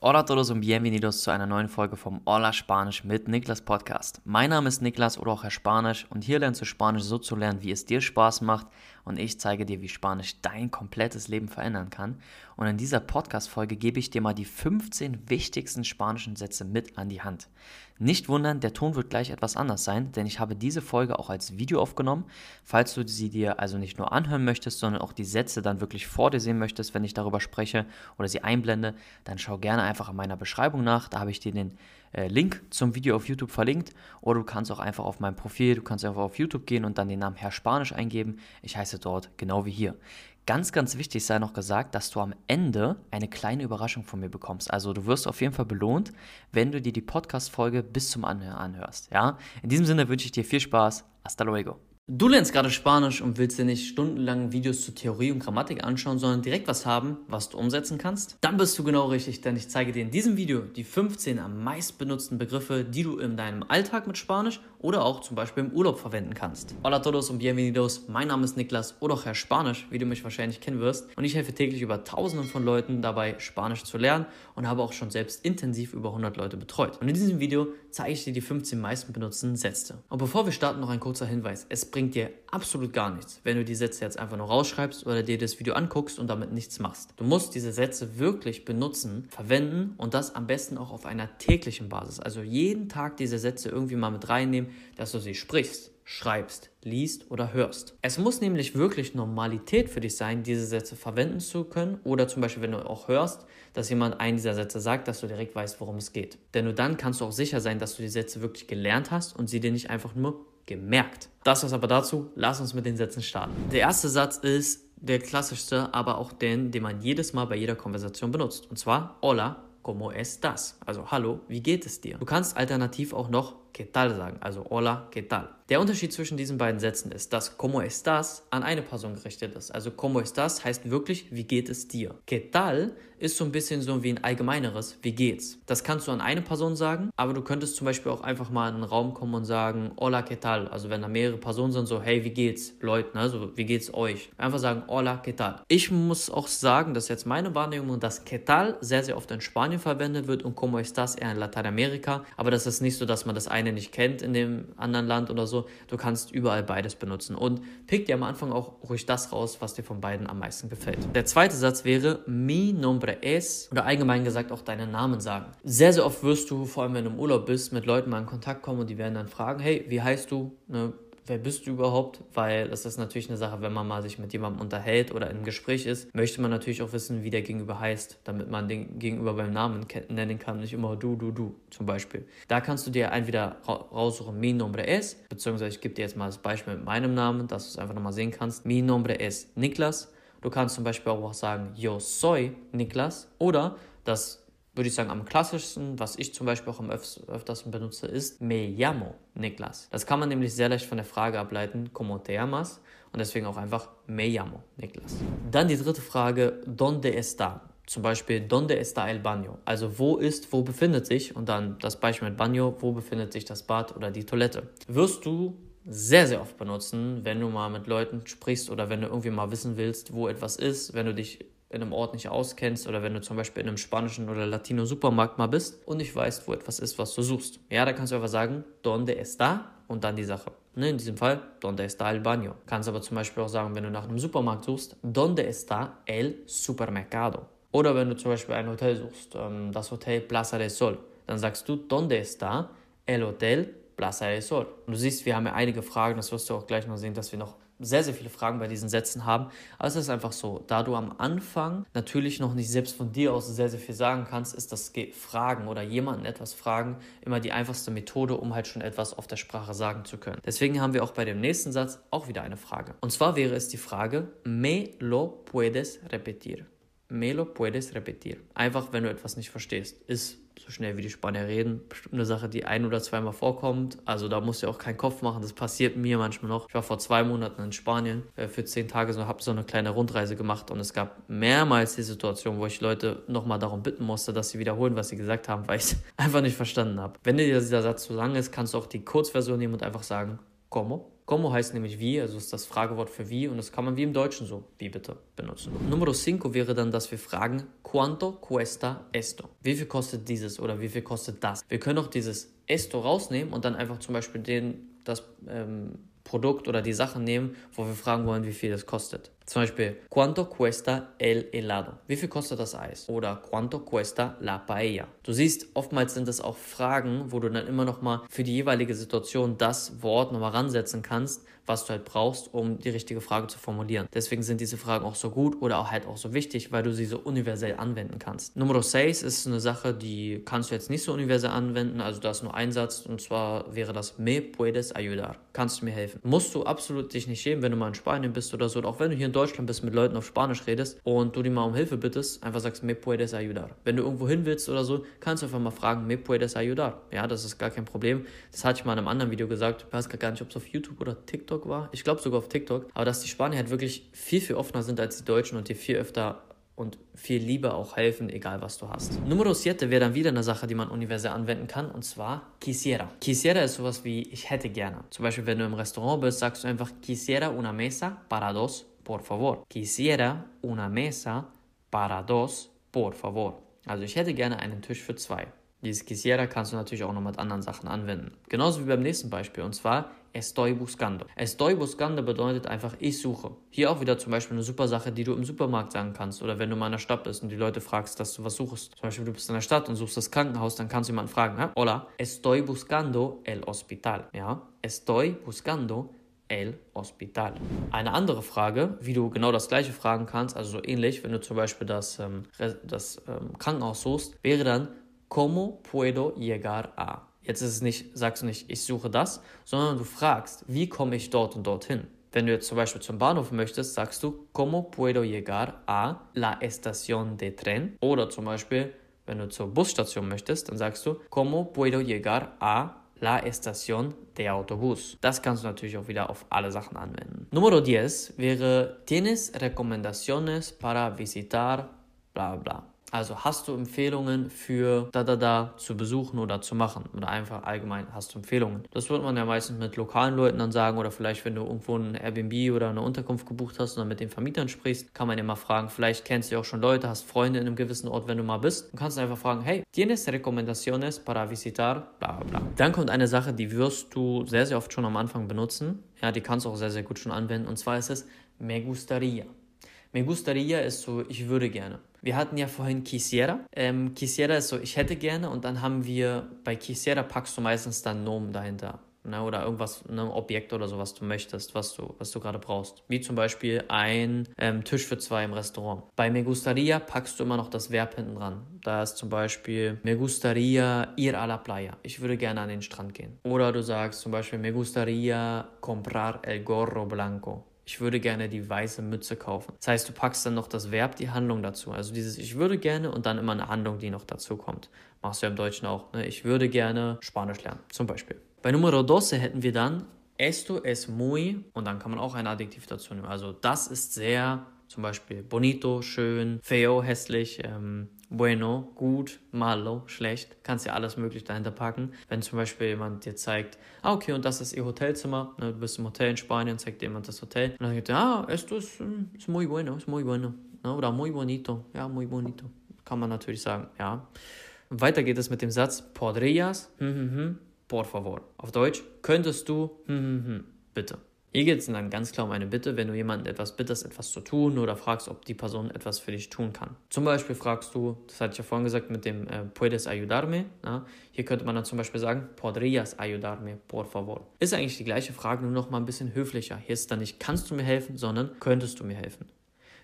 Hola a todos und bienvenidos zu einer neuen Folge vom Hola Spanisch mit Niklas Podcast. Mein Name ist Niklas oder auch Herr Spanisch und hier lernst du Spanisch so zu lernen, wie es dir Spaß macht und ich zeige dir, wie Spanisch dein komplettes Leben verändern kann. Und in dieser Podcast-Folge gebe ich dir mal die 15 wichtigsten spanischen Sätze mit an die Hand. Nicht wundern, der Ton wird gleich etwas anders sein, denn ich habe diese Folge auch als Video aufgenommen. Falls du sie dir also nicht nur anhören möchtest, sondern auch die Sätze dann wirklich vor dir sehen möchtest, wenn ich darüber spreche oder sie einblende, dann schau gerne einfach in meiner Beschreibung nach, da habe ich dir den Link zum Video auf YouTube verlinkt oder du kannst auch einfach auf mein Profil, du kannst einfach auf YouTube gehen und dann den Namen Herr Spanisch eingeben. Ich heiße dort genau wie hier. Ganz, ganz wichtig sei noch gesagt, dass du am Ende eine kleine Überraschung von mir bekommst. Also du wirst auf jeden Fall belohnt, wenn du dir die Podcast-Folge bis zum Anhören anhörst. Ja? In diesem Sinne wünsche ich dir viel Spaß. Hasta luego. Du lernst gerade Spanisch und willst dir nicht stundenlang Videos zu Theorie und Grammatik anschauen, sondern direkt was haben, was du umsetzen kannst? Dann bist du genau richtig, denn ich zeige dir in diesem Video die 15 am meist benutzten Begriffe, die du in deinem Alltag mit Spanisch oder auch zum Beispiel im Urlaub verwenden kannst. Hola a todos und bienvenidos, mein Name ist Niklas oder auch Herr Spanisch, wie du mich wahrscheinlich kennen wirst. Und ich helfe täglich über Tausenden von Leuten dabei, Spanisch zu lernen und habe auch schon selbst intensiv über 100 Leute betreut. Und in diesem Video zeige ich dir die 15 meisten benutzten Sätze. Und bevor wir starten, noch ein kurzer Hinweis. Es bringt dir absolut gar nichts, wenn du die Sätze jetzt einfach nur rausschreibst oder dir das Video anguckst und damit nichts machst. Du musst diese Sätze wirklich benutzen, verwenden und das am besten auch auf einer täglichen Basis. Also jeden Tag diese Sätze irgendwie mal mit reinnehmen, dass du sie sprichst, schreibst, liest oder hörst. Es muss nämlich wirklich Normalität für dich sein, diese Sätze verwenden zu können oder zum Beispiel, wenn du auch hörst, dass jemand einen dieser Sätze sagt, dass du direkt weißt, worum es geht. Denn nur dann kannst du auch sicher sein, dass du die Sätze wirklich gelernt hast und sie dir nicht einfach nur gemerkt. Das war's aber dazu. Lass uns mit den Sätzen starten. Der erste Satz ist der klassischste, aber auch den man jedes Mal bei jeder Konversation benutzt. Und zwar, hola, ¿cómo estás? Also, hallo, wie geht es dir? Du kannst alternativ auch noch ¿qué tal? Sagen, also hola, ¿qué tal? Der Unterschied zwischen diesen beiden Sätzen ist, dass ¿cómo estás? An eine Person gerichtet ist. Also ¿cómo estás? Heißt wirklich, wie geht es dir? ¿Qué tal? Ist so ein bisschen so wie ein allgemeineres, wie geht's? Das kannst du an eine Person sagen, aber du könntest zum Beispiel auch einfach mal in einen Raum kommen und sagen hola, ¿qué tal? Also wenn da mehrere Personen sind, so hey, wie geht's? Leute, ne? So wie geht's euch? Einfach sagen hola, ¿qué tal? Ich muss auch sagen, das ist jetzt meine Wahrnehmung, dass ¿qué tal? Sehr, sehr oft in Spanien verwendet wird und ¿cómo estás? Eher in Lateinamerika, aber das ist nicht so, dass man das eine nicht kennt in dem anderen Land oder so. Du kannst überall beides benutzen und pick dir am Anfang auch ruhig das raus, was dir von beiden am meisten gefällt. Der zweite Satz wäre mi nombre es oder allgemein gesagt auch deinen Namen sagen. Sehr, sehr oft wirst du, vor allem wenn du im Urlaub bist, mit Leuten mal in Kontakt kommen und die werden dann fragen, hey, wie heißt du, ne? Wer bist du überhaupt? Weil das ist natürlich eine Sache, wenn man mal sich mit jemandem unterhält oder im Gespräch ist, möchte man natürlich auch wissen, wie der Gegenüber heißt, damit man den Gegenüber beim Namen nennen kann, nicht immer du zum Beispiel. Da kannst du dir entweder raussuchen, mi nombre es, beziehungsweise ich gebe dir jetzt mal das Beispiel mit meinem Namen, dass du es einfach nochmal sehen kannst. Mi nombre es Niklas. Du kannst zum Beispiel auch sagen, yo soy Niklas oder das würde ich sagen, am klassischsten, was ich zum Beispiel auch am öftersten benutze, ist me llamo Niklas. Das kann man nämlich sehr leicht von der Frage ableiten, ¿cómo te llamas? Und deswegen auch einfach me llamo Niklas. Dann die dritte Frage, ¿dónde está? Zum Beispiel, ¿dónde está el baño? Also, wo befindet sich? Und dann das Beispiel mit baño, wo befindet sich das Bad oder die Toilette? Wirst du sehr, sehr oft benutzen, wenn du mal mit Leuten sprichst oder wenn du irgendwie mal wissen willst, wo etwas ist, wenn du dich in einem Ort nicht auskennst oder wenn du zum Beispiel in einem spanischen oder Latino-Supermarkt mal bist und nicht weißt, wo etwas ist, was du suchst. Ja, da kannst du einfach sagen, ¿dónde está? Und dann die Sache. Ne, in diesem Fall, ¿dónde está el baño? Kannst aber zum Beispiel auch sagen, wenn du nach einem Supermarkt suchst, ¿dónde está el supermercado? Oder wenn du zum Beispiel ein Hotel suchst, das Hotel Plaza del Sol, dann sagst du, ¿dónde está el Hotel Plaza del Sol? Und du siehst, wir haben ja einige Fragen, das wirst du auch gleich noch sehen, dass wir noch sehr, sehr viele Fragen bei diesen Sätzen haben. Aber es ist einfach so, da du am Anfang natürlich noch nicht selbst von dir aus sehr, sehr viel sagen kannst, ist das Fragen oder jemanden etwas fragen immer die einfachste Methode, um halt schon etwas auf der Sprache sagen zu können. Deswegen haben wir auch bei dem nächsten Satz auch wieder eine Frage. Und zwar wäre es die Frage, ¿me lo puedes repetir? ¿Me lo puedes repetir? Einfach, wenn du etwas nicht verstehst, ist so schnell wie die Spanier reden, bestimmt eine Sache, die ein- oder zweimal vorkommt. Also da musst du ja auch keinen Kopf machen, das passiert mir manchmal noch. Ich war vor 2 Monaten in Spanien für 10 Tage, habe so eine kleine Rundreise gemacht und es gab mehrmals die Situation, wo ich Leute nochmal darum bitten musste, dass sie wiederholen, was sie gesagt haben, weil ich es einfach nicht verstanden habe. Wenn dir dieser Satz zu lang ist, kannst du auch die Kurzversion nehmen und einfach sagen, ¿cómo? Como heißt nämlich wie, also ist das Fragewort für wie, und das kann man wie im Deutschen so, wie bitte, benutzen. Numero 5 wäre dann, dass wir fragen, ¿Cuánto cuesta esto? Wie viel kostet dieses oder wie viel kostet das? Wir können auch dieses esto rausnehmen und dann einfach zum Beispiel das Produkt oder die Sachen nehmen, wo wir fragen wollen, wie viel das kostet. Zum Beispiel, ¿Cuánto cuesta el helado? Wie viel kostet das Eis? Oder ¿Cuánto cuesta la paella? Du siehst, oftmals sind das auch Fragen, wo du dann immer nochmal für die jeweilige Situation das Wort nochmal ransetzen kannst, was du halt brauchst, um die richtige Frage zu formulieren. Deswegen sind diese Fragen auch so gut oder auch halt auch so wichtig, weil du sie so universell anwenden kannst. Nummer 6 ist eine Sache, die kannst du jetzt nicht so universell anwenden, also da ist nur ein Satz, und zwar wäre das ¿Me puedes ayudar? Kannst du mir helfen? Musst du absolut dich nicht schämen, wenn du mal in Spanien bist oder so, und auch wenn du hier in Deutschland bist, mit Leuten auf Spanisch redest und du die mal um Hilfe bittest, einfach sagst, ¿me puedes ayudar? Wenn du irgendwo hin willst oder so, kannst du einfach mal fragen, ¿me puedes ayudar? Ja, das ist gar kein Problem. Das hatte ich mal in einem anderen Video gesagt. Ich weiß gar nicht, ob es auf YouTube oder TikTok war. Ich glaube sogar auf TikTok. Aber dass die Spanier halt wirklich viel, viel offener sind als die Deutschen und die viel öfter und viel lieber auch helfen, egal was du hast. Numero 7 wäre dann wieder eine Sache, die man universell anwenden kann, und zwar quisiera. Quisiera ist sowas wie ich hätte gerne. Zum Beispiel, wenn du im Restaurant bist, sagst du einfach quisiera una mesa para dos, por favor. Quisiera una mesa para dos, por favor. Also ich hätte gerne einen Tisch für zwei. Dieses quisiera kannst du natürlich auch noch mit anderen Sachen anwenden. Genauso wie beim nächsten Beispiel, und zwar estoy buscando. Estoy buscando bedeutet einfach ich suche. Hier auch wieder zum Beispiel eine super Sache, die du im Supermarkt sagen kannst, oder wenn du mal in der Stadt bist und die Leute fragst, dass du was suchst. Zum Beispiel du bist in der Stadt und suchst das Krankenhaus, dann kannst du jemanden fragen, ja? Hola, estoy buscando el hospital. Ja, estoy buscando el hospital. Eine andere Frage, wie du genau das gleiche fragen kannst, also so ähnlich, wenn du zum Beispiel das Krankenhaus suchst, wäre dann ¿Cómo puedo llegar a? Jetzt ist es nicht, sagst du nicht, ich suche das, sondern du fragst, wie komme ich dort und dorthin? Wenn du jetzt zum Beispiel zum Bahnhof möchtest, sagst du ¿Cómo puedo llegar a la estación de tren? Oder zum Beispiel, wenn du zur Busstation möchtest, dann sagst du ¿Cómo puedo llegar a la estación de autobús? Das kannst du natürlich auch wieder auf alle Sachen anwenden. Numero 10 wäre ¿Tienes recomendaciones para visitar? Bla bla. Also hast du Empfehlungen für da zu besuchen oder zu machen, oder einfach allgemein hast du Empfehlungen. Das wird man ja meistens mit lokalen Leuten dann sagen, oder vielleicht wenn du irgendwo ein Airbnb oder eine Unterkunft gebucht hast und dann mit den Vermietern sprichst, kann man ja mal fragen, vielleicht kennst du ja auch schon Leute, hast Freunde in einem gewissen Ort, wenn du mal bist, und kannst einfach fragen, hey, ¿tienes recomendaciones para visitar? Bla bla bla. Dann kommt eine Sache, die wirst du sehr, sehr oft schon am Anfang benutzen, ja, die kannst du auch sehr, sehr gut schon anwenden, und zwar ist es me gustaría. Me gustaría ist so, ich würde gerne. Wir hatten ja vorhin quisiera. Quisiera ist so, ich hätte gerne, und dann haben wir, bei quisiera packst du meistens dann Nomen dahinter. Ne? Oder irgendwas, ein Objekt oder so, was du möchtest, was du gerade brauchst. Wie zum Beispiel ein Tisch für zwei im Restaurant. Bei me gustaría packst du immer noch das Verb hinten dran. Da ist zum Beispiel me gustaría ir a la playa. Ich würde gerne an den Strand gehen. Oder du sagst zum Beispiel me gustaría comprar el gorro blanco. Ich würde gerne die weiße Mütze kaufen. Das heißt, du packst dann noch das Verb, die Handlung dazu. Also dieses ich würde gerne und dann immer eine Handlung, die noch dazu kommt. Machst du ja im Deutschen auch. Ne? Ich würde gerne Spanisch lernen, zum Beispiel. Bei Numero 12 hätten wir dann esto es muy, und dann kann man auch ein Adjektiv dazu nehmen. Also das ist sehr, zum Beispiel bonito, schön, feo, hässlich, bueno, gut, malo, schlecht. Kannst ja alles möglich dahinter packen. Wenn zum Beispiel jemand dir zeigt, ah okay, und das ist ihr Hotelzimmer, du bist im Hotel in Spanien, zeigt dir jemand das Hotel. Und dann sagt er, ah, esto es muy bueno, es muy bueno. Oder muy bonito, ja, muy bonito. Kann man natürlich sagen, ja. Weiter geht es mit dem Satz, podrías, por favor. Auf Deutsch, könntest du, bitte. Hier geht es dann ganz klar um eine Bitte, wenn du jemanden etwas bittest, etwas zu tun, oder fragst, ob die Person etwas für dich tun kann. Zum Beispiel fragst du, das hatte ich ja vorhin gesagt, mit dem ¿Puedes ayudarme? Na? Hier könnte man dann zum Beispiel sagen ¿Podrías ayudarme, por favor? Ist eigentlich die gleiche Frage, nur noch mal ein bisschen höflicher. Hier ist dann nicht kannst du mir helfen, sondern könntest du mir helfen.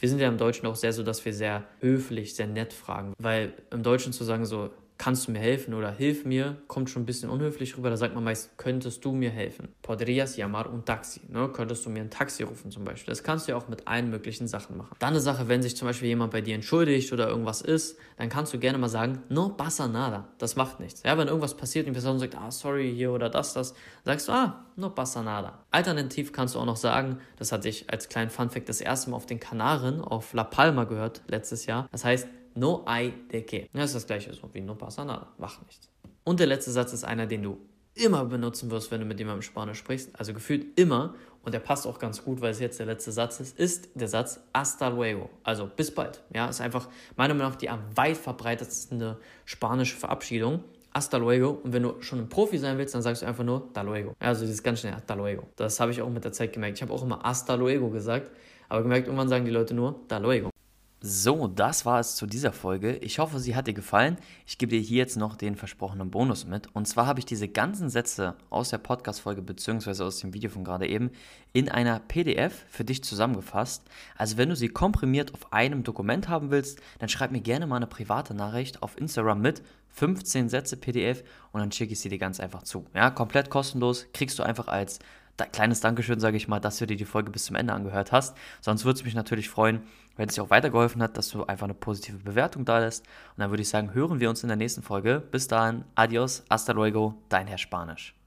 Wir sind ja im Deutschen auch sehr so, dass wir sehr höflich, sehr nett fragen, weil im Deutschen zu sagen so kannst du mir helfen oder hilf mir, kommt schon ein bisschen unhöflich rüber. Da sagt man meist, könntest du mir helfen? Podrías llamar un taxi. Ne? Könntest du mir ein Taxi rufen zum Beispiel. Das kannst du ja auch mit allen möglichen Sachen machen. Dann eine Sache, wenn sich zum Beispiel jemand bei dir entschuldigt oder irgendwas ist, dann kannst du gerne mal sagen, no pasa nada. Das macht nichts. Ja, wenn irgendwas passiert und die Person sagt, ah, sorry, hier oder das, sagst du, ah, no pasa nada. Alternativ kannst du auch noch sagen, das hatte ich als kleinen Funfact das erste Mal auf den Kanaren, auf La Palma gehört, letztes Jahr. Das heißt, no hay de qué. Das ist das gleiche so wie no pasa nada, mach nichts. Und der letzte Satz ist einer, den du immer benutzen wirst, wenn du mit jemandem Spanisch sprichst, also gefühlt immer, und der passt auch ganz gut, weil es jetzt der letzte Satz ist der Satz hasta luego, also bis bald. Ja, ist einfach meiner Meinung nach die am weit verbreitetste spanische Verabschiedung. Hasta luego. Und wenn du schon ein Profi sein willst, dann sagst du einfach nur hasta luego. Also dieses ganz schnell hasta luego. Das habe ich auch mit der Zeit gemerkt. Ich habe auch immer hasta luego gesagt, aber gemerkt, irgendwann sagen die Leute nur hasta luego. So, das war es zu dieser Folge. Ich hoffe, sie hat dir gefallen. Ich gebe dir hier jetzt noch den versprochenen Bonus mit. Und zwar habe ich diese ganzen Sätze aus der Podcast-Folge bzw. aus dem Video von gerade eben in einer PDF für dich zusammengefasst. Also wenn du sie komprimiert auf einem Dokument haben willst, dann schreib mir gerne mal eine private Nachricht auf Instagram mit 15 Sätze PDF und dann schicke ich sie dir ganz einfach zu. Ja, komplett kostenlos, kriegst du einfach als kleines Dankeschön, sage ich mal, dass du dir die Folge bis zum Ende angehört hast. Sonst würde es mich natürlich freuen, wenn es dir auch weitergeholfen hat, dass du einfach eine positive Bewertung da lässt. Und dann würde ich sagen, hören wir uns in der nächsten Folge. Bis dahin, adios, hasta luego, dein Herr Spanisch.